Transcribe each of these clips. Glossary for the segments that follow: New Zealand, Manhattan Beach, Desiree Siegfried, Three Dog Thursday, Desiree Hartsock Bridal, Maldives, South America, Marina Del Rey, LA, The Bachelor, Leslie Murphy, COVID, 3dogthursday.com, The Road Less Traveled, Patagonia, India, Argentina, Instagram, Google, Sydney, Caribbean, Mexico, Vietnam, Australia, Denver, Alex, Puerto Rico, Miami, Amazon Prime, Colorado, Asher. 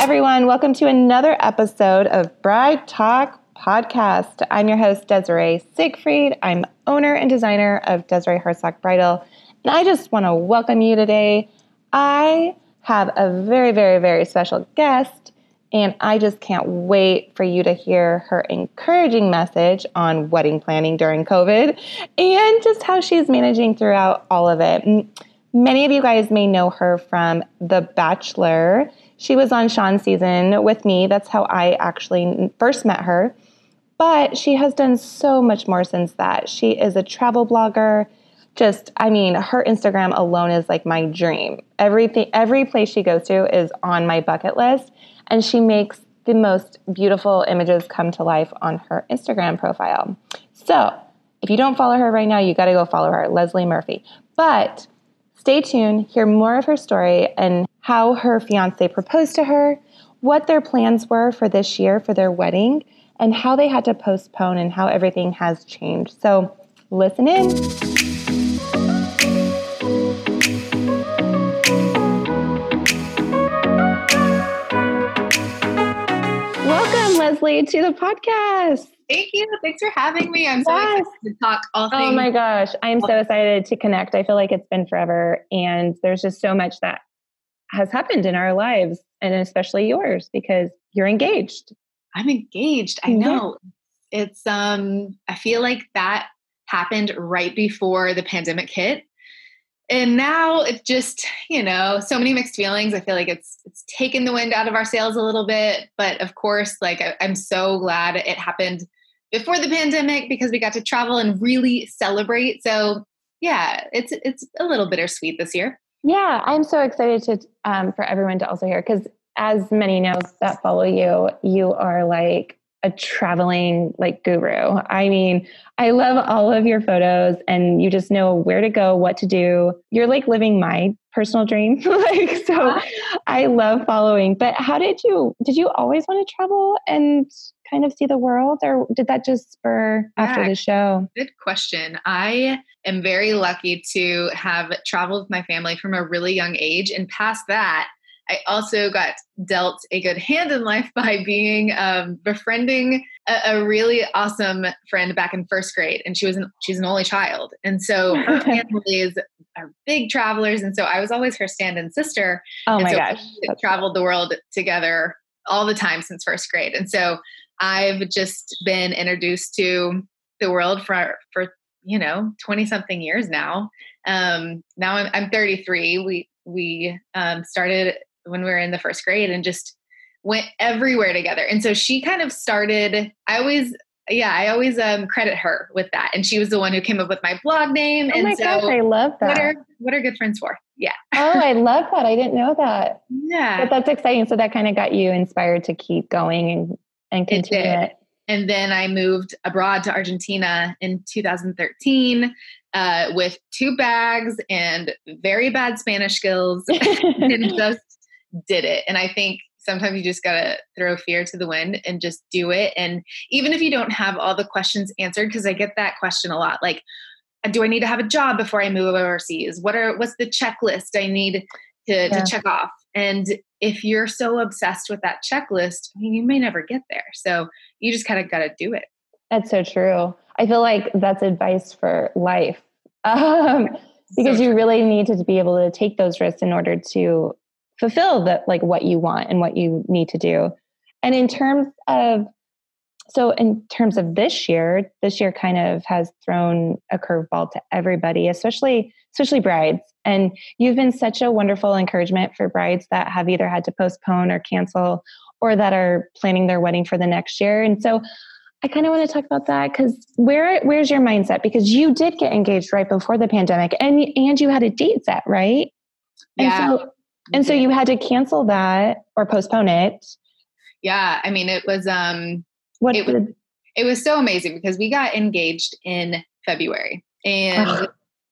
everyone. Welcome to another episode of Bride Talk Podcast. I'm your host, Desiree Siegfried. I'm owner and designer of Desiree Hartsock Bridal, and I just want to welcome you today. I have a very, very, very special guest, and I just can't wait for you to hear her encouraging message on wedding planning during COVID and just how she's managing throughout all of it. Many of you guys may know her from The Bachelor. She was on Sean's season with me. That's how I actually first met her. But she has done so much more since that. She is a travel blogger. Just, I mean, her Instagram alone is like my dream. Every place she goes to is on my bucket list. And she makes the most beautiful images come to life on her Instagram profile. So if you don't follow her right now, you got to go follow her, Leslie Murphy. But stay tuned, hear more of her story and how her fiancé proposed to her, what their plans were for this year for their wedding, and how they had to postpone and how everything has changed. So listen in. Welcome, Leslie, to the podcast. Thank you. Thanks for having me. I'm so excited to talk all things. Oh my gosh. I am so excited to connect. I feel like it's been forever and there's just so much that has happened in our lives and especially yours because you're engaged. I'm engaged. I know. Yeah. It's, I feel like that happened right before the pandemic hit. And now it's just, you know, so many mixed feelings. I feel like it's taken the wind out of our sails a little bit, but of course, like I'm so glad it happened before the pandemic because we got to travel and really celebrate. So yeah, it's a little bittersweet this year. Yeah. I'm so excited to, for everyone to also hear, because as many know that follow you, you are like a traveling like guru. I mean, I love all of your photos and you just know where to go, what to do. You're like living my personal dream. Like, so I love following, but how did you always want to travel and kind of see the world, or did that just spur after the show? Good question. I am very lucky to have traveled with my family from a really young age. And past that, I also got dealt a good hand in life by being befriending a really awesome friend back in first grade. And she's an only child. And so her families are big travelers. And so I was always her stand-in sister. Oh my gosh. We traveled the world together all the time since first grade. And so I've just been introduced to the world for you know, 20 something years now. Now I'm 33. We started when we were in the first grade and just went everywhere together. And so she kind of started, I always credit her with that. And she was the one who came up with my blog name. Oh my gosh, I love that. What are good friends for? Yeah. Oh, I love that. I didn't know that. Yeah. But that's exciting. So that kind of got you inspired to keep going and continue it. And then I moved abroad to Argentina in 2013 with 2 bags and very bad Spanish skills and just did it. And I think sometimes you just got to throw fear to the wind and just do it. And even if you don't have all the questions answered, because I get that question a lot, like, do I need to have a job before I move overseas? What's the checklist I need to check off? And if you're so obsessed with that checklist, I mean, you may never get there. So you just kind of got to do it. That's so true. I feel like that's advice for life because you really need to be able to take those risks in order to fulfill like what you want and what you need to do. And in terms of this year kind of has thrown a curveball to everybody, especially brides. And you've been such a wonderful encouragement for brides that have either had to postpone or cancel or that are planning their wedding for the next year. And so I kind of want to talk about that because where's your mindset? Because you did get engaged right before the pandemic and you had a date set, right? Yeah. And so you had to cancel that or postpone it. Yeah. I mean, it was, it was so amazing because we got engaged in February and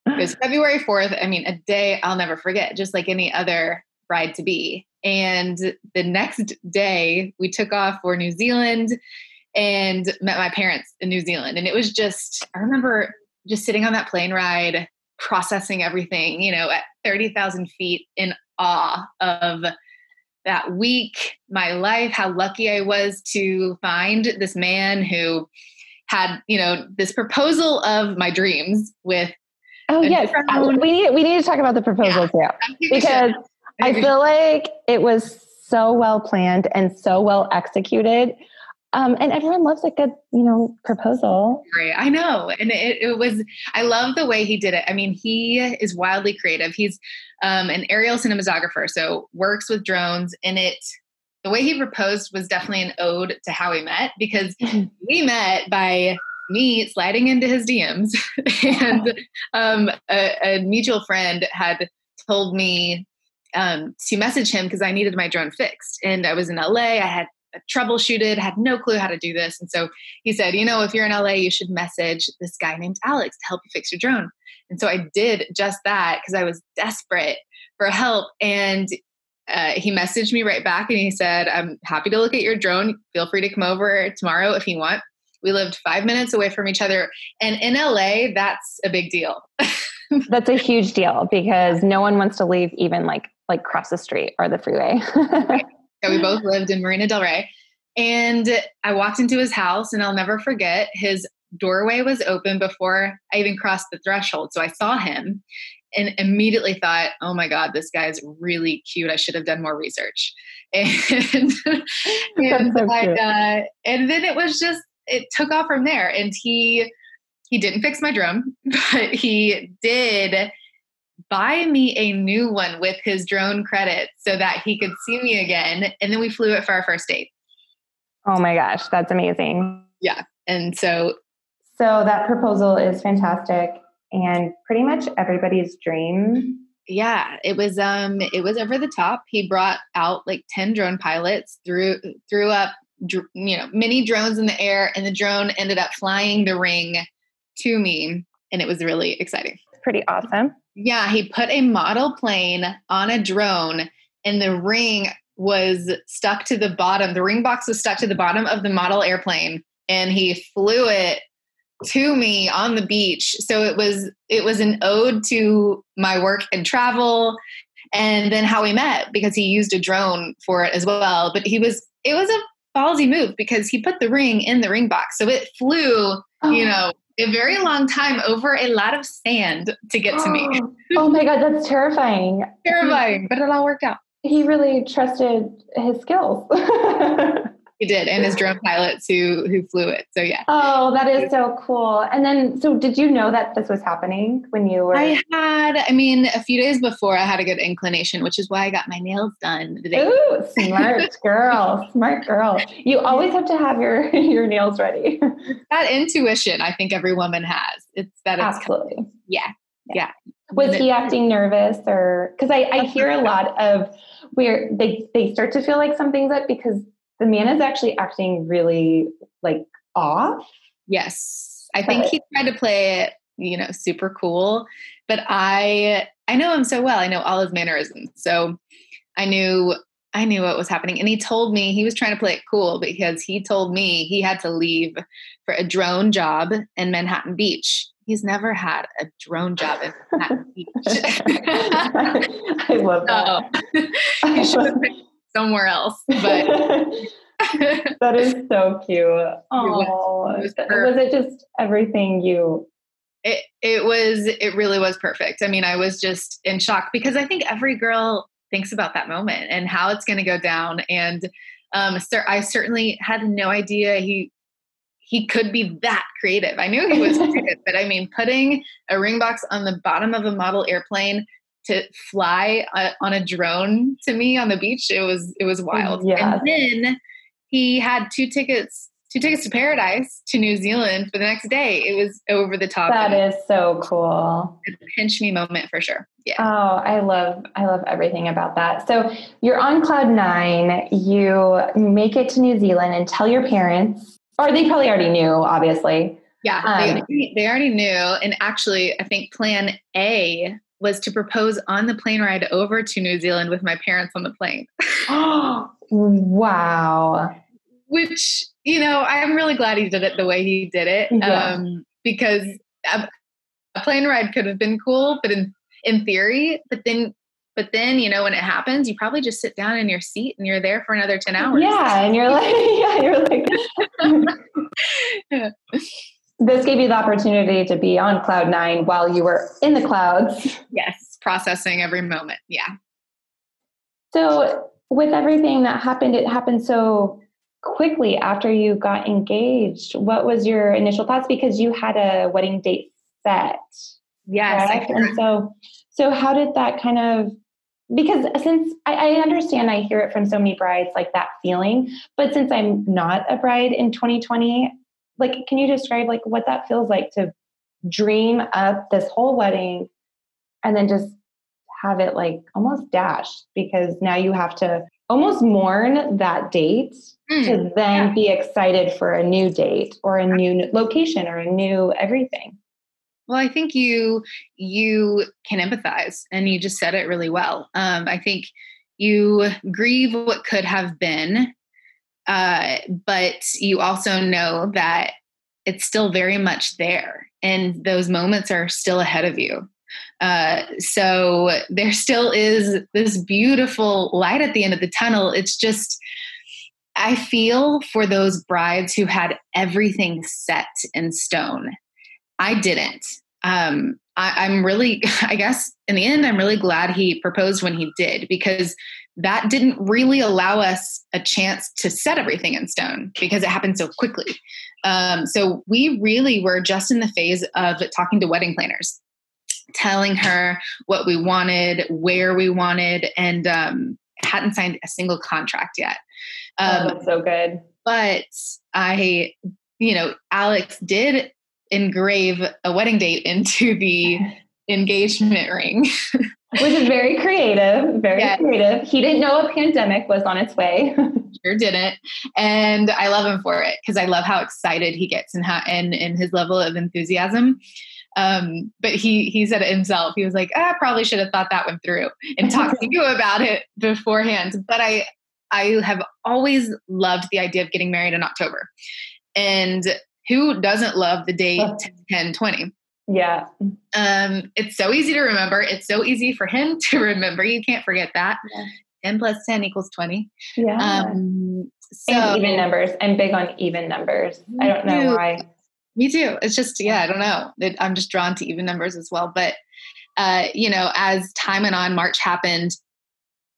it was February 4th. I mean, a day I'll never forget, just like any other bride to be. And the next day we took off for New Zealand and met my parents in New Zealand. And it was just, I remember just sitting on that plane ride, processing everything, you know, at 30,000 feet in awe of that week, my life, how lucky I was to find this man who had, you know, this proposal of my dreams with. Oh yes. We need to talk about the proposal too, because I feel like it was so well planned and so well executed. And everyone loves a good, you know, proposal. I know. And it was, I love the way he did it. I mean, he is wildly creative. He's an aerial cinematographer, so works with drones. And the way he proposed was definitely an ode to how we met, because we met by me sliding into his DMs. And a mutual friend had told me to message him because I needed my drone fixed. And I was in LA. I had troubleshooted, had no clue how to do this. And so he said, you know, if you're in LA, you should message this guy named Alex to help you fix your drone. And so I did just that because I was desperate for help. And he messaged me right back and he said, I'm happy to look at your drone. Feel free to come over tomorrow if you want. We lived 5 minutes away from each other. And in LA, that's a big deal. That's a huge deal because no one wants to leave even like cross the street or the freeway. So we both lived in Marina Del Rey, and I walked into his house, and I'll never forget, his doorway was open before I even crossed the threshold. So I saw him and immediately thought, oh my God, this guy is really cute. I should have done more research. And then it was just, it took off from there. And he didn't fix my drum, but he did buy me a new one with his drone credits so that he could see me again. And then we flew it for our first date. Oh my gosh. That's amazing. Yeah. And so that proposal is fantastic and pretty much everybody's dream. Yeah, it was over the top. He brought out like 10 drone pilots, threw up, you know, mini drones in the air, and the drone ended up flying the ring to me. And it was really exciting. Pretty awesome. Yeah, he put a model plane on a drone and the ring was stuck to the bottom. The ring box was stuck to the bottom of the model airplane and he flew it to me on the beach. So it was an ode to my work and travel, and then how we met, because he used a drone for it as well. But it was a ballsy move because he put the ring in the ring box. So it flew, you know, a very long time over a lot of sand to get to me. Oh my God, that's terrifying. Terrifying, but it all worked out. He really trusted his skills. He did, and his drone pilots who flew it, so yeah. Oh, that is so cool. And then, so did you know that this was happening when you were... I mean, a few days before I had a good inclination, which is why I got my nails done the day. Ooh, smart girl. You always have to have your nails ready. That intuition, I think every woman has. It's that. Absolutely. It's, yeah. Was he acting nervous or... Because I hear a lot of where they start to feel like something's up because the man is actually acting really like off. Yes. I think he tried to play it, you know, super cool, but I know him so well. I know all his mannerisms. So I knew what was happening. And he told me he was trying to play it cool because he told me he had to leave for a drone job in Manhattan Beach. He's never had a drone job in Manhattan Beach. I love that. So, he should have been somewhere else, but that is so cute. Oh, was it just everything you... It really was perfect. I mean, I was just in shock because I think every girl thinks about that moment and how it's going to go down. And I certainly had no idea he could be that creative. I knew he was creative, but I mean, putting a ring box on the bottom of a model airplane to fly on a drone to me on the beach, it was wild. Yeah. And then he had two tickets to paradise to New Zealand for the next day. It was over the top. That is so cool. A pinch me moment for sure. Yeah. Oh, I love everything about that. So you're on cloud nine, you make it to New Zealand and tell your parents, or they probably already knew, obviously. Yeah. They already knew. And actually I think plan A was to propose on the plane ride over to New Zealand with my parents on the plane. Oh, wow. Which, you know, I'm really glad he did it the way he did it. Yeah. Because a plane ride could have been cool, but in theory, but then But then, you know, when it happens, you probably just sit down in your seat and you're there for another 10 hours. Yeah. And you're like, yeah. This gave you the opportunity to be on cloud nine while you were in the clouds. Yes. Processing every moment. Yeah. So with everything that happened, it happened so quickly after you got engaged. What was your initial thoughts? Because you had a wedding date set. Yes. Right? And so how did that kind of, because since I understand, I hear it from so many brides, like that feeling, but since I'm not a bride in 2020, like, can you describe like what that feels like to dream up this whole wedding and then just have it like almost dashed because now you have to almost mourn that date to then be excited for a new date or a new location or a new everything? Well, I think you can empathize, and you just said it really well. I think you grieve what could have been, but you also know that it's still very much there, and those moments are still ahead of you. So there still is this beautiful light at the end of the tunnel. It's just, I feel for those brides who had everything set in stone. I didn't. I guess in the end, I'm really glad he proposed when he did, because that didn't really allow us a chance to set everything in stone because it happened so quickly. So we really were just in the phase of talking to wedding planners, telling her what we wanted, where we wanted, and hadn't signed a single contract yet. Oh, that's so good. But Alex did engrave a wedding date into the engagement ring. Which is very creative, very creative. He didn't know a pandemic was on its way. Sure didn't. And I love him for it because I love how excited he gets and his level of enthusiasm. But he said it himself. He was like, I probably should have thought that one through and talked to you about it beforehand. But I have always loved the idea of getting married in October. And who doesn't love the date 10-20? Yeah. It's so easy to remember. It's so easy for him to remember. You can't forget that. Yeah. 10 plus 10 equals 20. Yeah. So, and even numbers. I'm big on even numbers. I don't know why. Me too. It's just, I don't know. I'm just drawn to even numbers as well. But, as time went on, March happened,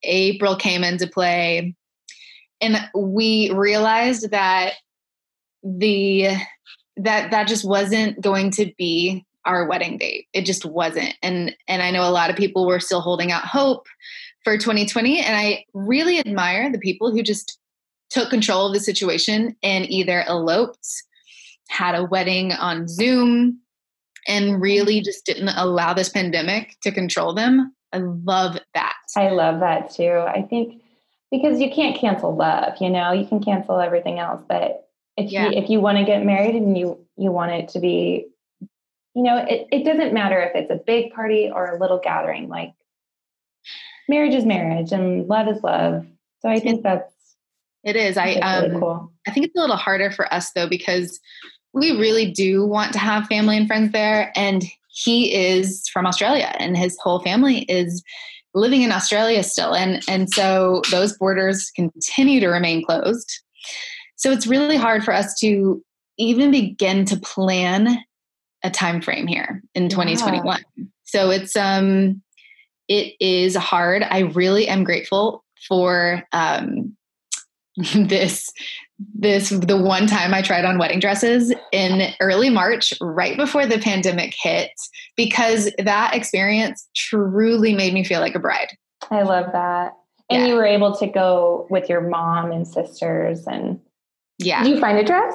April came into play, and we realized that that just wasn't going to be our wedding date. It just wasn't. And I know a lot of people were still holding out hope for 2020. And I really admire the people who just took control of the situation and either eloped, had a wedding on Zoom, and really just didn't allow this pandemic to control them. I love that. I love that too. I think because you can't cancel love, you can cancel everything else, but if you want to get married and you want it to be, it doesn't matter if it's a big party or a little gathering, like marriage is marriage and love is love. So I think it is. That's really cool. I think it's a little harder for us though, because we really do want to have family and friends there. And he is from Australia and his whole family is living in Australia still. And so those borders continue to remain closed. So it's really hard for us to even begin to plan a time frame here in 2021. So it is hard. I really am grateful for the one time I tried on wedding dresses in early March, right before the pandemic hit, because that experience truly made me feel like a bride. I love that. And you were able to go with your mom and sisters and... Yeah. Did you find a dress?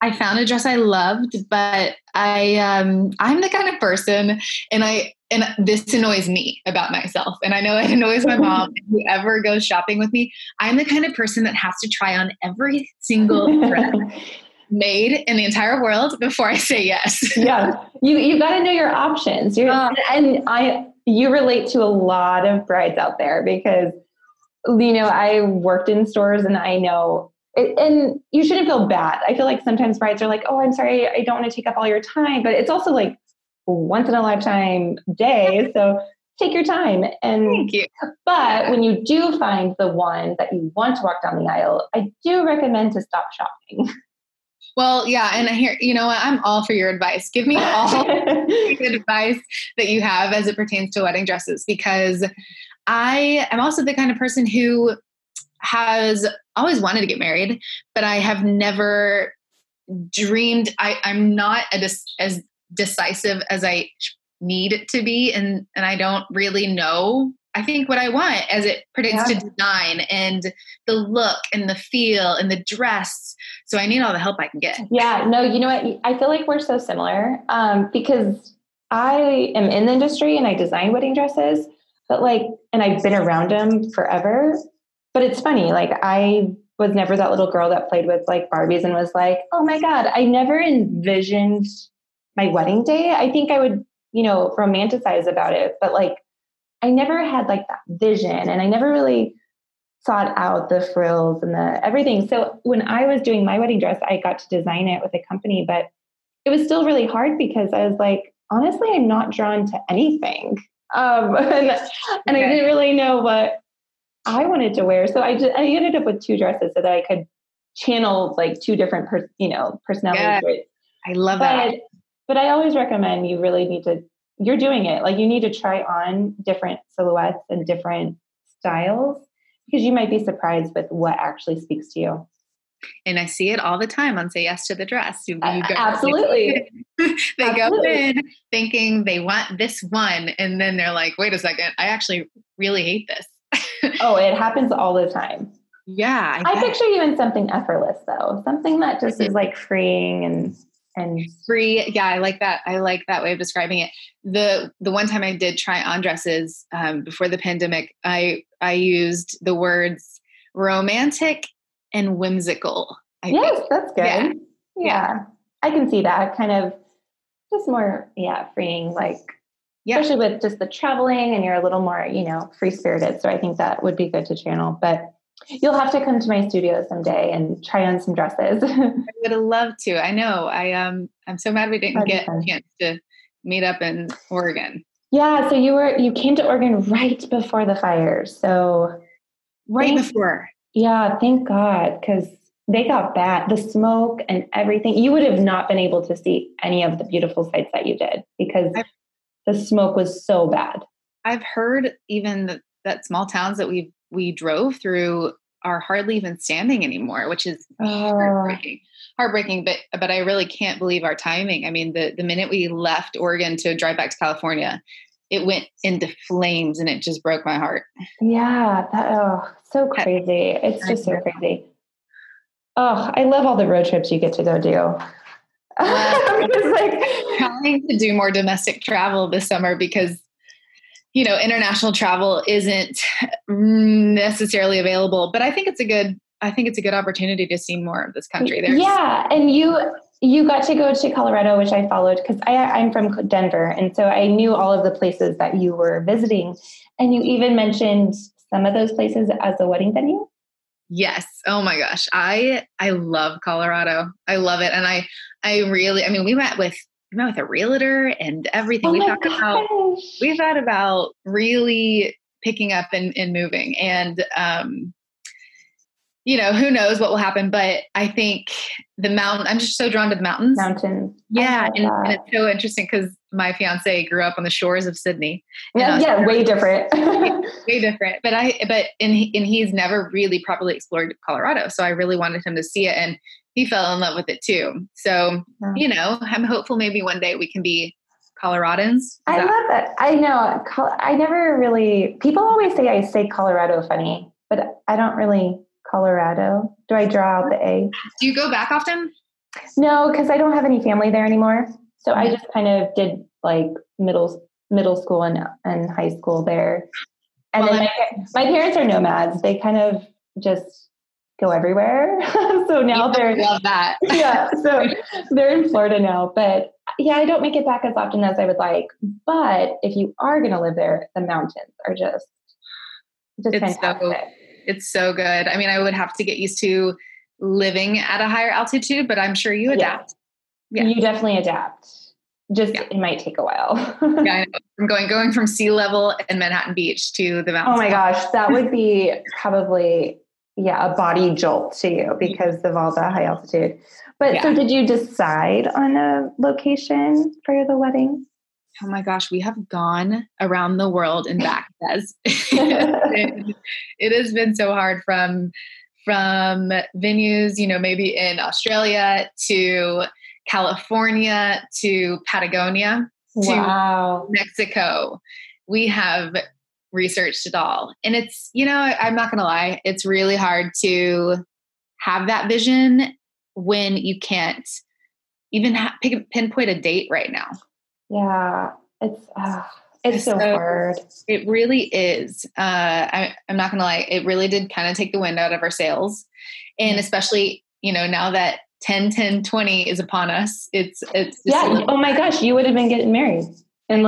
I found a dress I loved, but I'm the kind of person, and this annoys me about myself, and I know it annoys my mom, whoever goes shopping with me. I'm the kind of person that has to try on every single dress made in the entire world before I say yes. Yeah. You got to know your options. You relate to a lot of brides out there because, I worked in stores and I know. And you shouldn't feel bad. I feel like sometimes brides are like, oh, I'm sorry, I don't want to take up all your time. But it's also like once in a lifetime day. So take your time. And thank you. But when you do find the one that you want to walk down the aisle, I do recommend to stop shopping. Well, yeah. And I hear, you know, I'm all for your advice. Give me all the advice that you have as it pertains to wedding dresses, because I am also the kind of person who has always wanted to get married, but I have never dreamed. I'm not as decisive as I need to be. And I don't really know, I think, what I want as it pertains to design and the look and the feel and the dress. So I need all the help I can get. Yeah, no, you know what? I feel like we're so similar because I am in the industry and I design wedding dresses, but like, and I've been around them forever, but it's funny. Like I was never that little girl that played with like Barbies and was like, oh my God, I never envisioned my wedding day. I think I would, you know, romanticize about it, but like, I never had like that vision and I never really thought out the frills and the everything. So when I was doing my wedding dress, I got to design it with a company, but it was still really hard because I was like, honestly, I'm not drawn to anything. And I didn't really know what I wanted to wear. So I ended up with two dresses so that I could channel like two different, personalities. Yeah. I love that. But I always recommend you really need to, you're doing it. Like you need to try on different silhouettes and different styles because you might be surprised with what actually speaks to you. And I see it all the time on Say Yes to the Dress. Absolutely. They go in thinking they want this one. And then they're like, wait a second, I actually really hate this. Oh, it happens all the time. Yeah. I picture you in something effortless though. Something that just is like freeing and free. Yeah. I like that. I like that way of describing it. The one time I did try on dresses, before the pandemic, I used the words romantic and whimsical. I think. That's good. Yeah. I can see that kind of just more, freeing, like, especially with just the traveling and you're a little more, free spirited. So I think that would be good to channel, but you'll have to come to my studio someday and try on some dresses. I would have loved to. I know. I'm so mad we didn't get a chance to meet up in Oregon. Yeah. So you came to Oregon right before the fire. So right before. Yeah. Thank God. 'Cause they got bad, the smoke and everything. You would have not been able to see any of the beautiful sights that you did because the smoke was so bad. I've heard even that small towns that we drove through are hardly even standing anymore, which is heartbreaking. But I really can't believe our timing. I mean, the minute we left Oregon to drive back to California, it went into flames and it just broke my heart. Yeah. So crazy. It's just so crazy. Oh, I love all the road trips you get to go do. I'm just like trying to do more domestic travel this summer because international travel isn't necessarily available, but I think it's a good opportunity to see more of this country. And you got to go to Colorado, which I followed because I'm from Denver. And so I knew all of the places that you were visiting. And you even mentioned some of those places as a wedding venue. Yes. Oh my gosh. I love Colorado. I love it. And we met with a realtor and everything. We thought about really picking up and moving and, who knows what will happen, but I think I'm just so drawn to the mountains. Yeah. And it's so interesting because my fiance grew up on the shores of Sydney. Way different. Way different. But he's never really properly explored Colorado. So I really wanted him to see it. And he fell in love with it too. So, I'm hopeful maybe one day we can be Coloradans. I love that. I know. I never really, people always say I say Colorado funny, but I don't really Colorado. Do I draw out the A? Do you go back often? No, because I don't have any family there anymore. So I just kind of did like middle school and high school there. And my parents are nomads. They kind of just go everywhere. So now they're love that. Yeah. So they're in Florida now, but I don't make it back as often as I would like, but if you are going to live there, the mountains are just fantastic. It's so good. I mean, I would have to get used to living at a higher altitude, but I'm sure you adapt. Yeah. You definitely adapt. just, it might take a while. Yeah, I know. I'm going from sea level and Manhattan Beach to the mountains. Oh my gosh. That would be probably, a body jolt to you because of all the high altitude. But so did you decide on a location for the wedding? Oh my gosh, we have gone around the world and back, Des. It has been so hard from venues, maybe in Australia to California to Patagonia to Mexico. We have researched it all. And it's, I'm not going to lie, it's really hard to have that vision when you can't even pinpoint a date right now. Yeah, it's so hard. It really is. I'm not going to lie. It really did kind of take the wind out of our sails. And especially, now that 10-10-20 is upon us, it's oh my gosh, you would have been getting married. And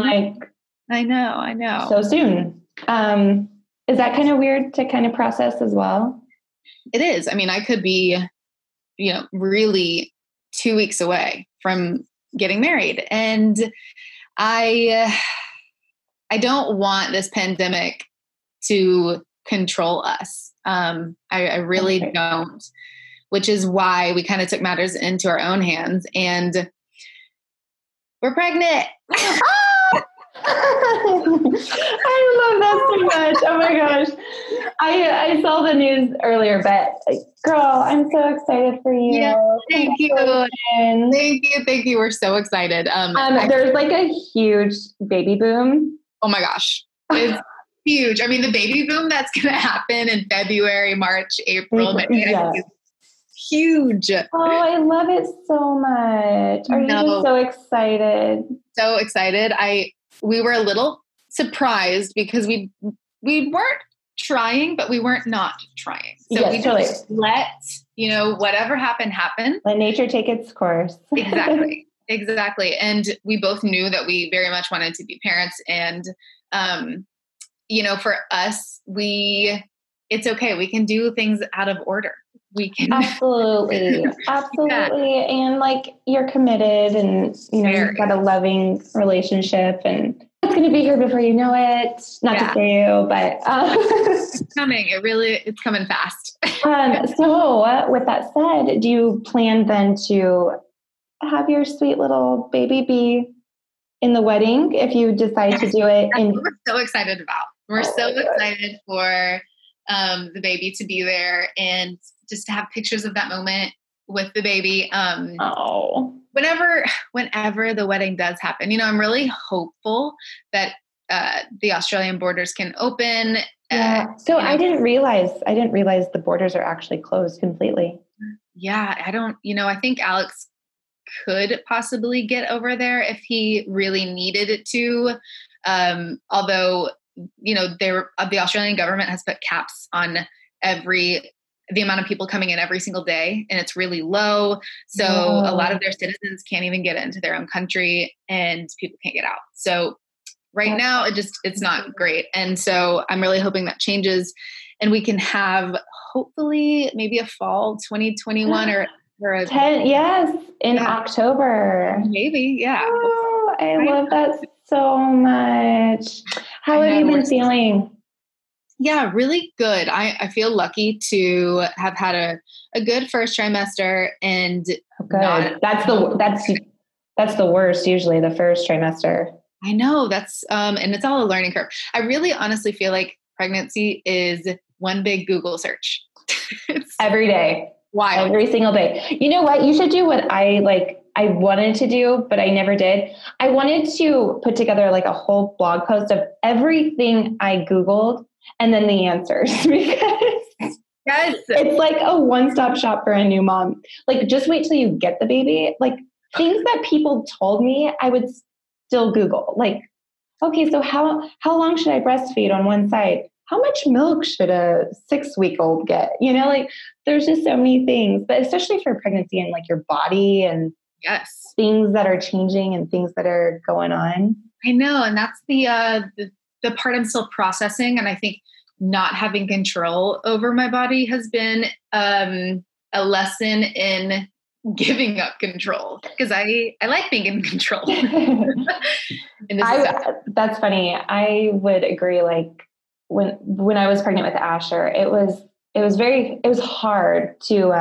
I know. So soon. Is that kind of weird to kind of process as well? It is. I mean, I could be, really 2 weeks away from getting married. And I don't want this pandemic to control us. I really don't, which is why we kind of took matters into our own hands and we're pregnant. I love that so much. Oh my gosh. I saw the news earlier, but girl, I'm so excited for you. Yeah, thank you. Thank you. We're so excited. There's a huge baby boom. Oh my gosh. It's huge. I mean, the baby boom that's going to happen in February, March, April, May. Yeah. Huge. Oh, I love it so much. You just so excited? So excited. We were a little surprised because we weren't trying, but we weren't not trying. So we just let, whatever happened. Let nature take its course. Exactly. And we both knew that we very much wanted to be parents. And, for us, it's okay. We can do things out of order. We can. Absolutely. And you're committed and, you've got a loving relationship and it's going to be here before you know it. Not to say you, but. It's coming. It's coming fast. So with that said, do you plan then to have your sweet little baby be in the wedding if you decide to do it? And we're so excited about. We're so excited for the baby to be there and just to have pictures of that moment with the baby. Whenever the wedding does happen, I'm really hopeful that the Australian borders can open. Yeah. So I didn't realize the borders are actually closed completely. Yeah. I think Alex could possibly get over there if he really needed it to. Although, the Australian government has put caps on the amount of people coming in every single day, and it's really low. So a lot of their citizens can't even get into their own country and people can't get out. So right now it's not great. And so I'm really hoping that changes and we can have hopefully maybe a fall 2021 or a 10. Yes. In October. Maybe. Yeah. Oh, I love that so much. How have you been feeling? Yeah, really good. I feel lucky to have had a good first trimester and that's the worst usually, the first trimester. I know that's, and it's all a learning curve. I really honestly feel like pregnancy is one big Google search. Every day. Wild. Every single day. You know what? You should do what I wanted to do, but I never did. I wanted to put together a whole blog post of everything I Googled and then the answers, because it's a one-stop shop for a new mom. Just wait till you get the baby. Things that people told me, I would still Google. Okay, so how long should I breastfeed on one side? How much milk should a 6-week-old get? There's just so many things, but especially for pregnancy and your body and things that are changing and things that are going on. I know, and that's the part I'm still processing. And I think not having control over my body has been a lesson in giving up control, because I like being in control. That's funny. I would agree. Like when I was pregnant with Asher, it was hard to,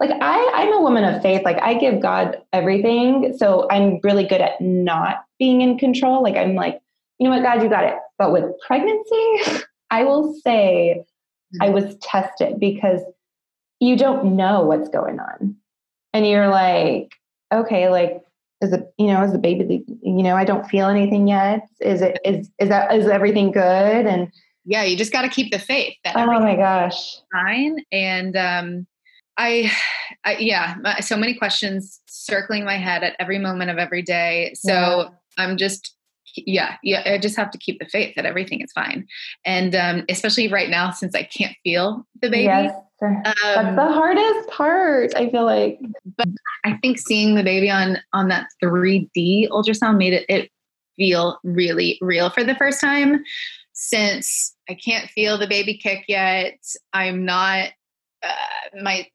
I'm a woman of faith. Like I give God everything. So I'm really good at not being in control. Like, I'm like, you know what, God, you got it. But with pregnancy, I will say I was tested, because you don't know what's going on. And you're like, okay, like, is the baby, I don't feel anything yet. Is everything good? And yeah, you just got to keep the faith. That oh my gosh. Fine. And, so many questions circling my head at every moment of every day. So yeah. I'm just, I just have to keep the faith that everything is fine. And especially right now, since I can't feel the baby. Yes. That's the hardest part, I feel like. But I think seeing the baby on that 3D ultrasound made it feel really real for the first time. Since I can't feel the baby kick yet, I'm not, my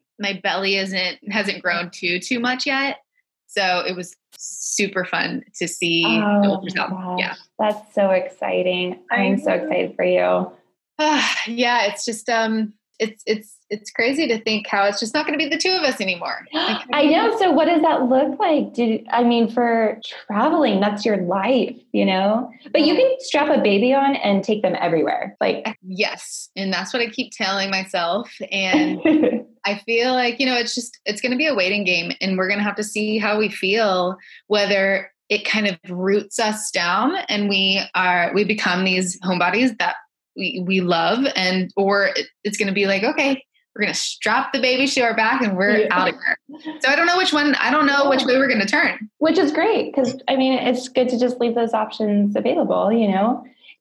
belly hasn't grown too much yet. So it was super fun to see. Oh, yeah. That's so exciting. I'm so excited for you. Yeah. It's just, it's crazy to think how it's just not going to be the two of us anymore. Like, I know. So what does that look like? For traveling, that's your life, but you can strap a baby on and take them everywhere. Like, yes. And that's what I keep telling myself. And I feel like, it's going to be a waiting game, and we're going to have to see how we feel, whether it kind of roots us down and we become these homebodies that we love, and, or it's going to be like, okay, we're going to strap the baby to our back and we're out of here. So I don't know which way we're going to turn. Which is great. Cause it's good to just leave those options available,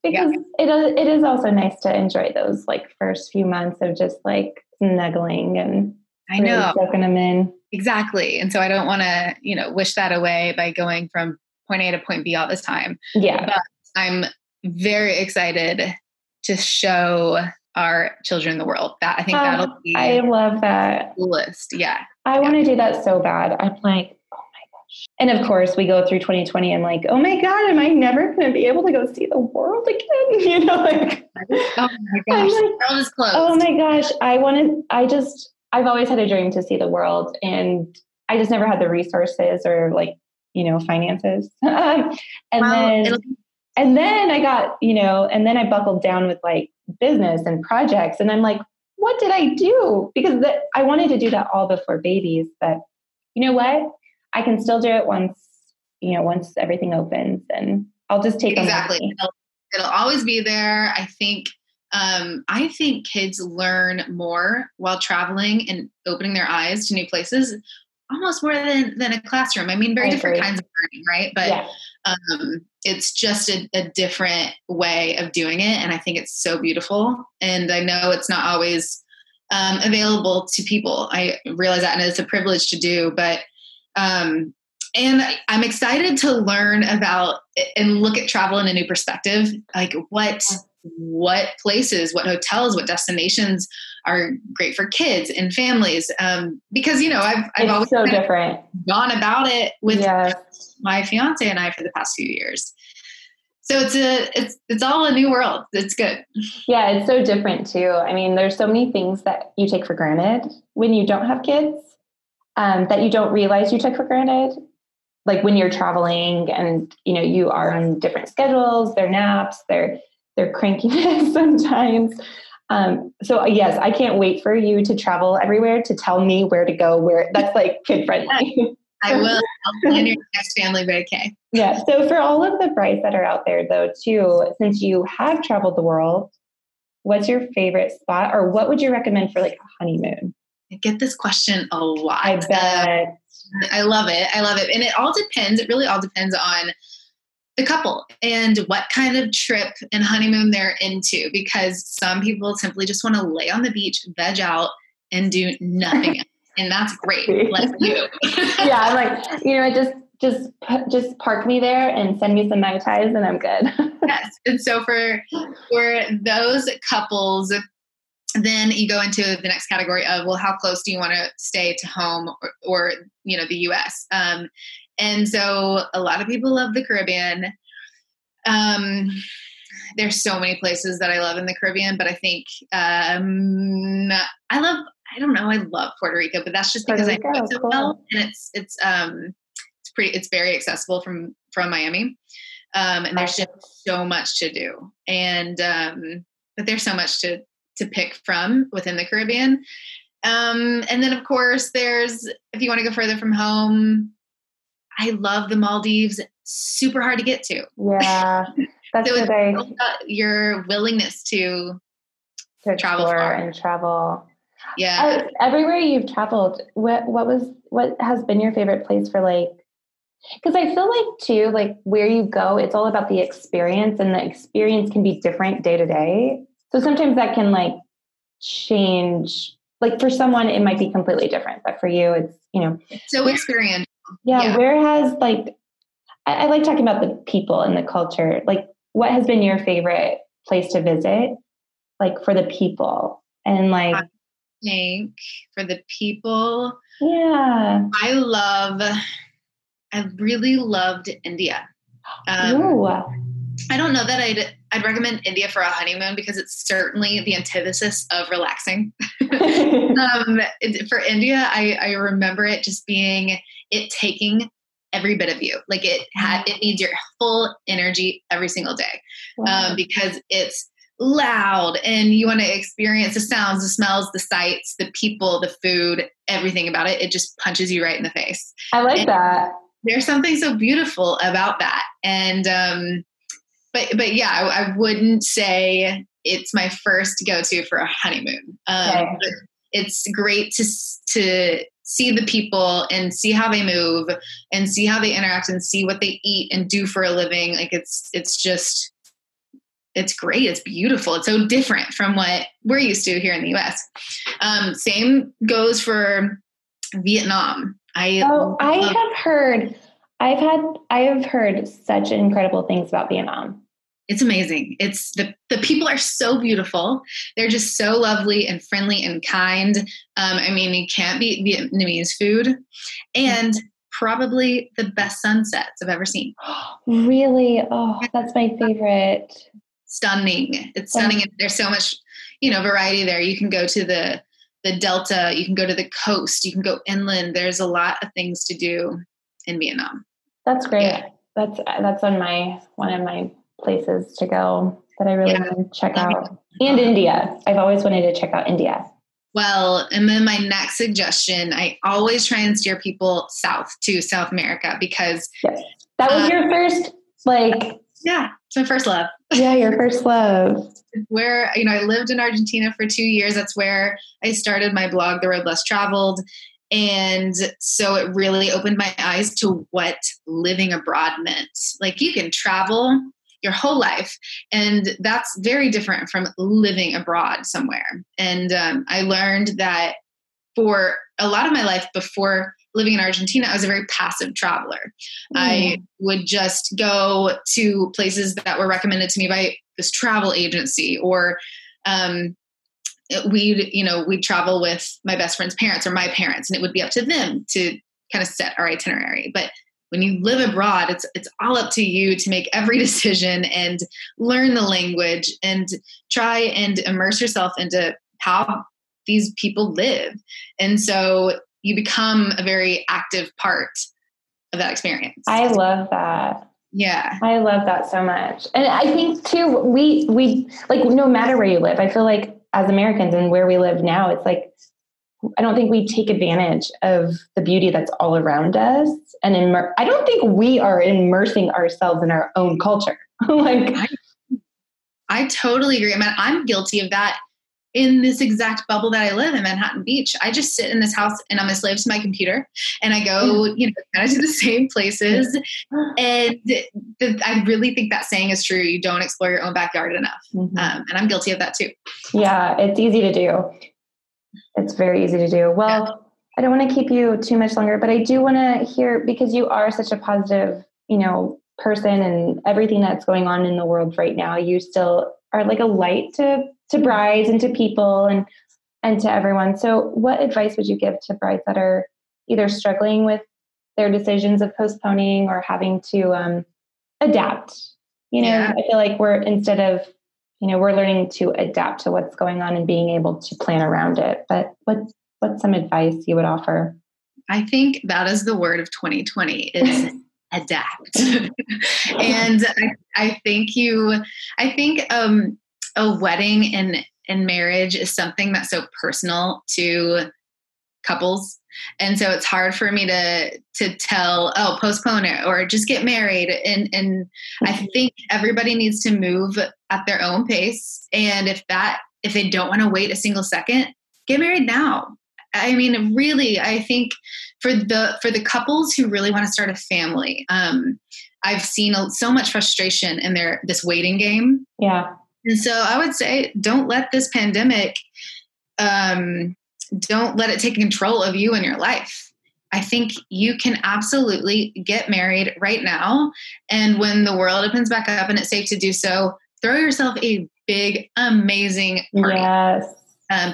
because it is also nice to enjoy those first few months of just snuggling and really soaking them in. Exactly. And so I don't want to, wish that away by going from point A to point B all the time. Yeah. But I'm very excited to show our children the world. That I think that'll be. I love that. Coolest. Yeah. I want to do that so bad. I'm like, oh my gosh. And of course we go through 2020 and oh my God, am I never going to be able to go see the world again? Oh my gosh. The world is closed. Oh my gosh. I've always had a dream to see the world, and I just never had the resources or finances. And then I got, and then I buckled down with business and projects. And I'm like, what did I do? Because I wanted to do that all before babies. But you know what? I can still do it once everything opens, and I'll just take exactly. It'll always be there. I think kids learn more while traveling and opening their eyes to new places, almost more than a classroom. Very different kinds of learning, right? But yeah. It's just a different way of doing it. And I think it's so beautiful. And I know it's not always available to people. I realize that, and it's a privilege to do, but and I'm excited to learn about and look at travel in a new perspective. Like what places, what hotels, what destinations are great for kids and families. Because, I've it's always so different. Gone about it with my fiance and I for the past few years. So it's all a new world. It's good. Yeah. It's so different too. There's so many things that you take for granted when you don't have kids, that you don't realize you took for granted. Like when you're traveling and, you are on different schedules, their naps, their crankiness sometimes. So yes, I can't wait for you to travel everywhere to tell me where to go, where that's kid friendly. I will. I'll plan your next family vacay. Yeah. So for all of the brides that are out there though, too, since you have traveled the world, what's your favorite spot, or what would you recommend for a honeymoon? I get this question a lot. I bet. I love it. And it all depends. It really all depends on the couple and what kind of trip and honeymoon they're into, because some people simply just want to lay on the beach, veg out, and do nothing else. And that's great. Let's do. Yeah. I'm like, just park me there and send me some Mai Tais and I'm good. Yes. And so for those couples, Then you go into the next category of, well, how close do you want to stay to home or you know, the U.S.? And so a lot of people love the Caribbean. There's so many places that I love in the Caribbean, but I think, I love Puerto Rico, but that's just because I know it so well. And it's very accessible from Miami. And there's just so much to do. And, but there's so much to pick from within the Caribbean. And then of course there's, if you want to go further from home, I love the Maldives. Super hard to get to. Yeah. That's so your willingness to travel far. And travel. Yeah. Everywhere you've traveled, what has been your favorite place for like, because I feel like too, like where you go, it's all about the experience, and the experience can be different day to day. So sometimes that can like change, like for someone, it might be completely different, but for you, it's, you know. So experiential. Yeah. Where has like, I like talking about the people and the culture. Like, what has been your favorite place to visit? Like for the people and like. I think for the people. Yeah. I really loved India. I don't know that I'd recommend India for a honeymoon, because it's certainly the antithesis of relaxing. For India, I remember it just being, it taking every bit of you. Like it needs your full energy every single day, because it's loud and you want to experience the sounds, the smells, the sights, the people, the food, everything about it. It just punches you right in the face. I like that. There's something so beautiful about that. And, but yeah, I wouldn't say it's my first go-to for a honeymoon. But it's great to see the people and see how they move and see how they interact and see what they eat and do for a living. Like it's just, it's great. It's beautiful. It's so different from what we're used to here in the US. Same goes for Vietnam. I have heard such incredible things about Vietnam. It's amazing. It's the people are so beautiful. They're just so lovely and friendly and kind. I mean, you can't beat Vietnamese food, and probably the best sunsets I've ever seen. Really? Oh, that's my favorite. Stunning. It's stunning. And there's so much, you know, variety there. You can go to the Delta, you can go to the coast, you can go inland. There's a lot of things to do in Vietnam. That's great. Yeah. That's on one of my places to go that I really want to check out. And India. I've always wanted to check out India. Well, and then my next suggestion, I always try and steer people south to South America, because that was your first, like. Yeah. It's my first love. Yeah. Your first love. Where, you know, I lived in Argentina for 2 years. That's where I started my blog, The Road Less Traveled. And so it really opened my eyes to what living abroad meant. Like you can travel your whole life, and that's very different from living abroad somewhere. And I learned that for a lot of my life before living in Argentina, I was a very passive traveler. I would just go to places that were recommended to me by this travel agency, or we'd travel with my best friend's parents or my parents, and it would be up to them to kind of set our itinerary. But when you live abroad, it's all up to you to make every decision and learn the language and try and immerse yourself into how these people live. And so you become a very active part of that experience. I love that. Yeah. I love that so much. And I think too, we like, no matter where you live, I feel like as Americans and where we live now, it's like, I don't think we take advantage of the beauty that's all around us. And I don't think we are immersing ourselves in our own culture. Like, I totally agree. I'm guilty of that in this exact bubble that I live in, Manhattan Beach. I just sit in this house and I'm a slave to my computer, and I go, you know, kind of to the same places. And I really think that saying is true. You don't explore your own backyard enough. Mm-hmm. And I'm guilty of that too. Yeah. It's easy to do. It's very easy to do. Well, yeah. I don't want to keep you too much longer, but I do want to hear, because you are such a positive, you know, person, and everything that's going on in the world right now, you still are like a light to to brides and to people and to everyone. So what advice would you give to brides that are either struggling with their decisions of postponing or having to adapt? You know, yeah. I feel like we're, instead of, you know, we're learning to adapt to what's going on and being able to plan around it. But what's some advice you would offer? I think that is the word of 2020 is adapt. And I think a wedding and marriage is something that's so personal to couples. And so it's hard for me to tell, oh, postpone it or just get married. And I think everybody needs to move at their own pace. And if they don't want to wait a single second, get married now. I mean, really, I think for the couples who really want to start a family, I've seen so much frustration in this waiting game. Yeah. And so I would say, don't let this pandemic, don't let it take control of you and your life. I think you can absolutely get married right now. And when the world opens back up and it's safe to do so, throw yourself a big, amazing party. Yes.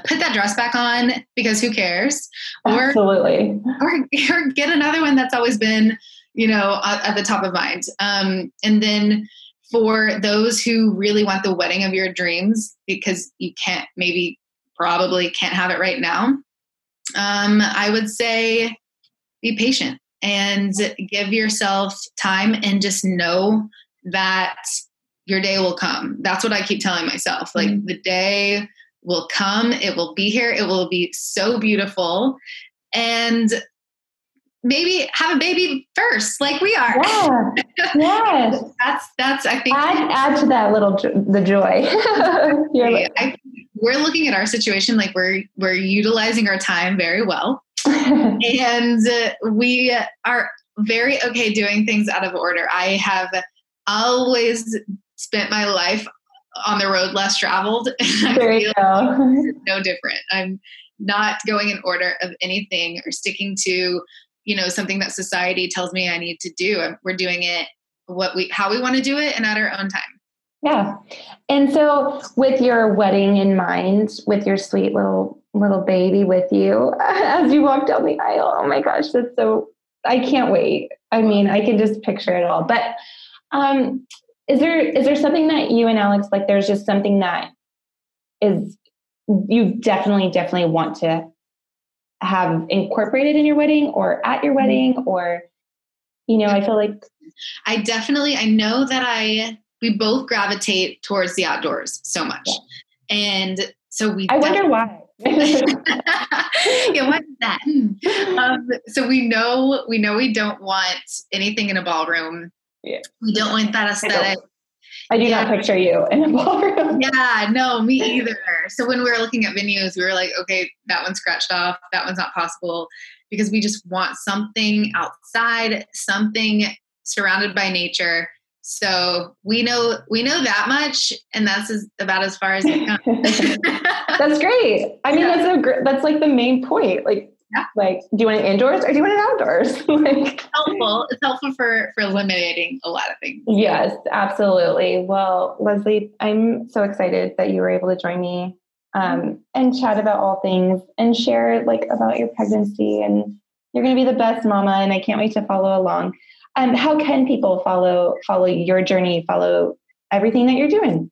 Put that dress back on because who cares? Absolutely. Or get another one that's always been, you know, at the top of mind. And then for those who really want the wedding of your dreams, because you can't, maybe probably can't have it right now. I would say be patient and give yourself time and just know that your day will come. That's what I keep telling myself. Like mm-hmm. The day will come, it will be here. It will be so beautiful. And maybe have a baby first, like we are. Yeah. Yes. That's I think. Add to that the joy. We're looking at our situation like we're utilizing our time very well. And we are very okay doing things out of order. I have always spent my life on the road less traveled. There you go. No different. I'm not going in order of anything or sticking to, you know, something that society tells me I need to do. We're doing it how we want to do it and at our own time. Yeah. And so with your wedding in mind, with your sweet little baby with you, as you walk down the aisle, oh my gosh, I can't wait. I mean, I can just picture it all, but, is there something that you and Alex, like there's just something that is, you definitely want to have incorporated in your wedding or at your wedding or, you know, I feel like. I know that we both gravitate towards the outdoors so much. Yeah. And so I wonder why. Yeah, what is that? So we know we don't want anything in a ballroom. Yeah. We don't want that aesthetic. I do not picture you in a ballroom. Yeah, no, me either. So when we were looking at venues, we were like, okay, that one's scratched off. That one's not possible because we just want something outside, something surrounded by nature. So we know that much, and that's about as far as it comes. That's great. I mean, yeah. That's like the main point. Like, yeah. Like, do you want it indoors or do you want it outdoors? Like, it's helpful for eliminating a lot of things. Yes, absolutely. Well, Leslie, I'm so excited that you were able to join me and chat about all things and share like about your pregnancy, and you're going to be the best mama, and I can't wait to follow along. How can people follow your journey, follow everything that you're doing?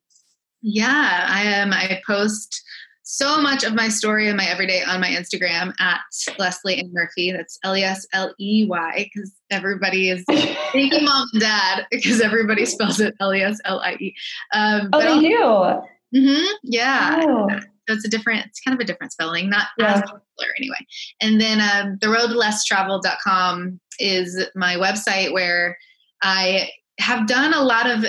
Yeah, I am. I post so much of my story and my everyday on my Instagram at Leslie and Murphy. That's Lesley because everybody is thank you, mom and dad, because everybody spells it Leslie. They do. Mm-hmm, yeah. Oh. So it's kind of a different spelling, not as popular anyway. And then theroadlesstraveled.com is my website where I have done a lot of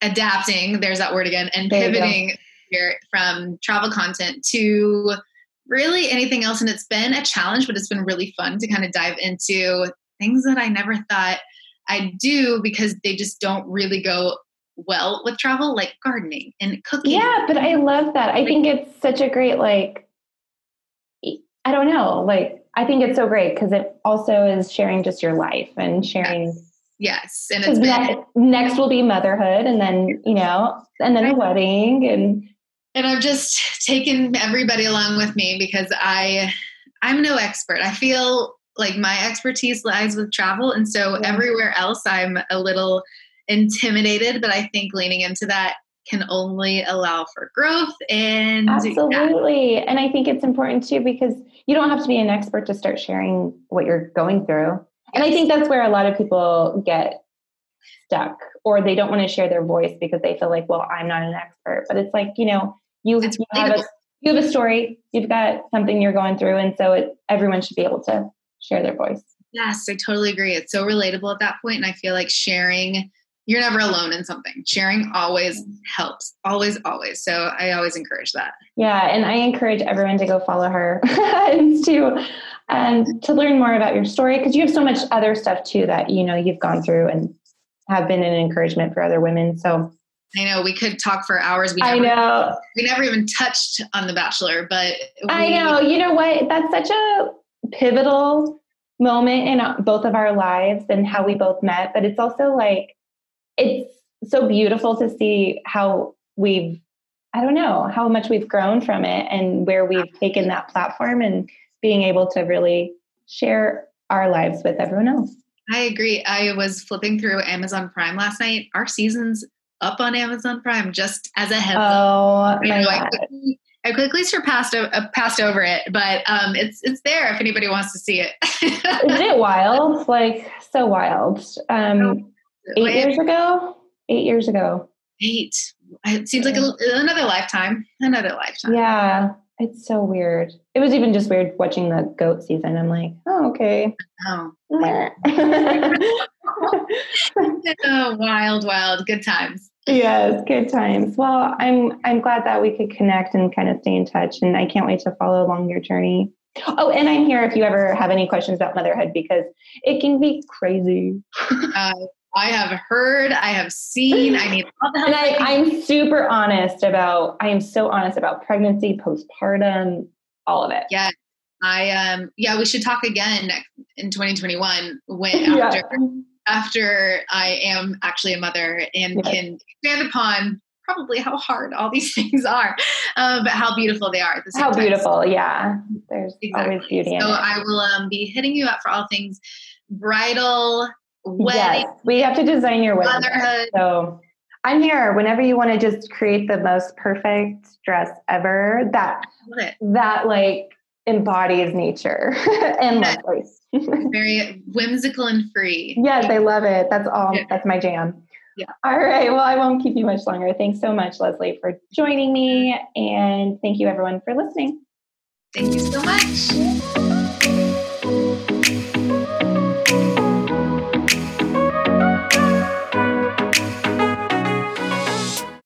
adapting. There's that word again, and pivoting here from travel content to really anything else. And it's been a challenge, but it's been really fun to kind of dive into things that I never thought I'd do because they just don't really go well with travel, like gardening and cooking. Yeah, but I love that. I think it's such a great, like, I don't know, like, I think it's so great because it also is sharing just your life and sharing. Yes. And it's next will be motherhood and then, you know, and then a wedding and And I've just taken everybody along with me because I'm no expert. I feel like my expertise lies with travel. And so everywhere else I'm a little intimidated, but I think leaning into that can only allow for growth. And absolutely. Yeah. And I think it's important too, because you don't have to be an expert to start sharing what you're going through. And I think that's where a lot of people get stuck, or they don't want to share their voice because they feel like, well, I'm not an expert, but it's like, you know, you have a story, you've got something you're going through. And so everyone should be able to share their voice. Yes, I totally agree. It's so relatable at that point. And I feel like sharing, you're never alone in something. Sharing always helps. Always, always. So I always encourage that. Yeah. And I encourage everyone to go follow her and to learn more about your story, because you have so much other stuff too that, you know, you've gone through and have been an encouragement for other women. So I know we could talk for hours. We never even touched on The Bachelor, but I know, you know what? That's such a pivotal moment in both of our lives and how we both met. But it's also like, it's so beautiful to see how how much we've grown from it and where we've taken that platform and being able to really share our lives with everyone else. I agree. I was flipping through Amazon Prime last night. Our season's up on Amazon Prime, just as a heads up. Oh, my God. I quickly surpassed passed over it, but it's there if anybody wants to see it. Isn't it wild? Like, so wild. 8 years ago. It seems like another lifetime. Yeah. It's so weird. It was even just weird watching the goat season. I'm like, oh, okay. Oh, oh wild. Good times. Yes, good times. Well, I'm glad that we could connect and kind of stay in touch. And I can't wait to follow along your journey. Oh, and I'm here if you ever have any questions about motherhood, because it can be crazy. I have heard, I have seen, I need all the help. And I'm super honest about, I am so honest about pregnancy, postpartum, all of it. Yeah. We should talk again in 2021 after I am actually a mother and can expand upon probably how hard all these things are, but how beautiful they are at the same time. How beautiful. Yeah. There's always beauty in it. So I will be hitting you up for all things bridal, wedding. Yes, we have to design your wedding. Motherhood. So I'm here whenever you want to just create the most perfect dress ever that like embodies nature and lovely. Very whimsical and free. Yes, I love it. That's all. Yeah. That's my jam. Yeah. All right. Well, I won't keep you much longer. Thanks so much, Leslie, for joining me, and thank you everyone for listening. Thank you so much.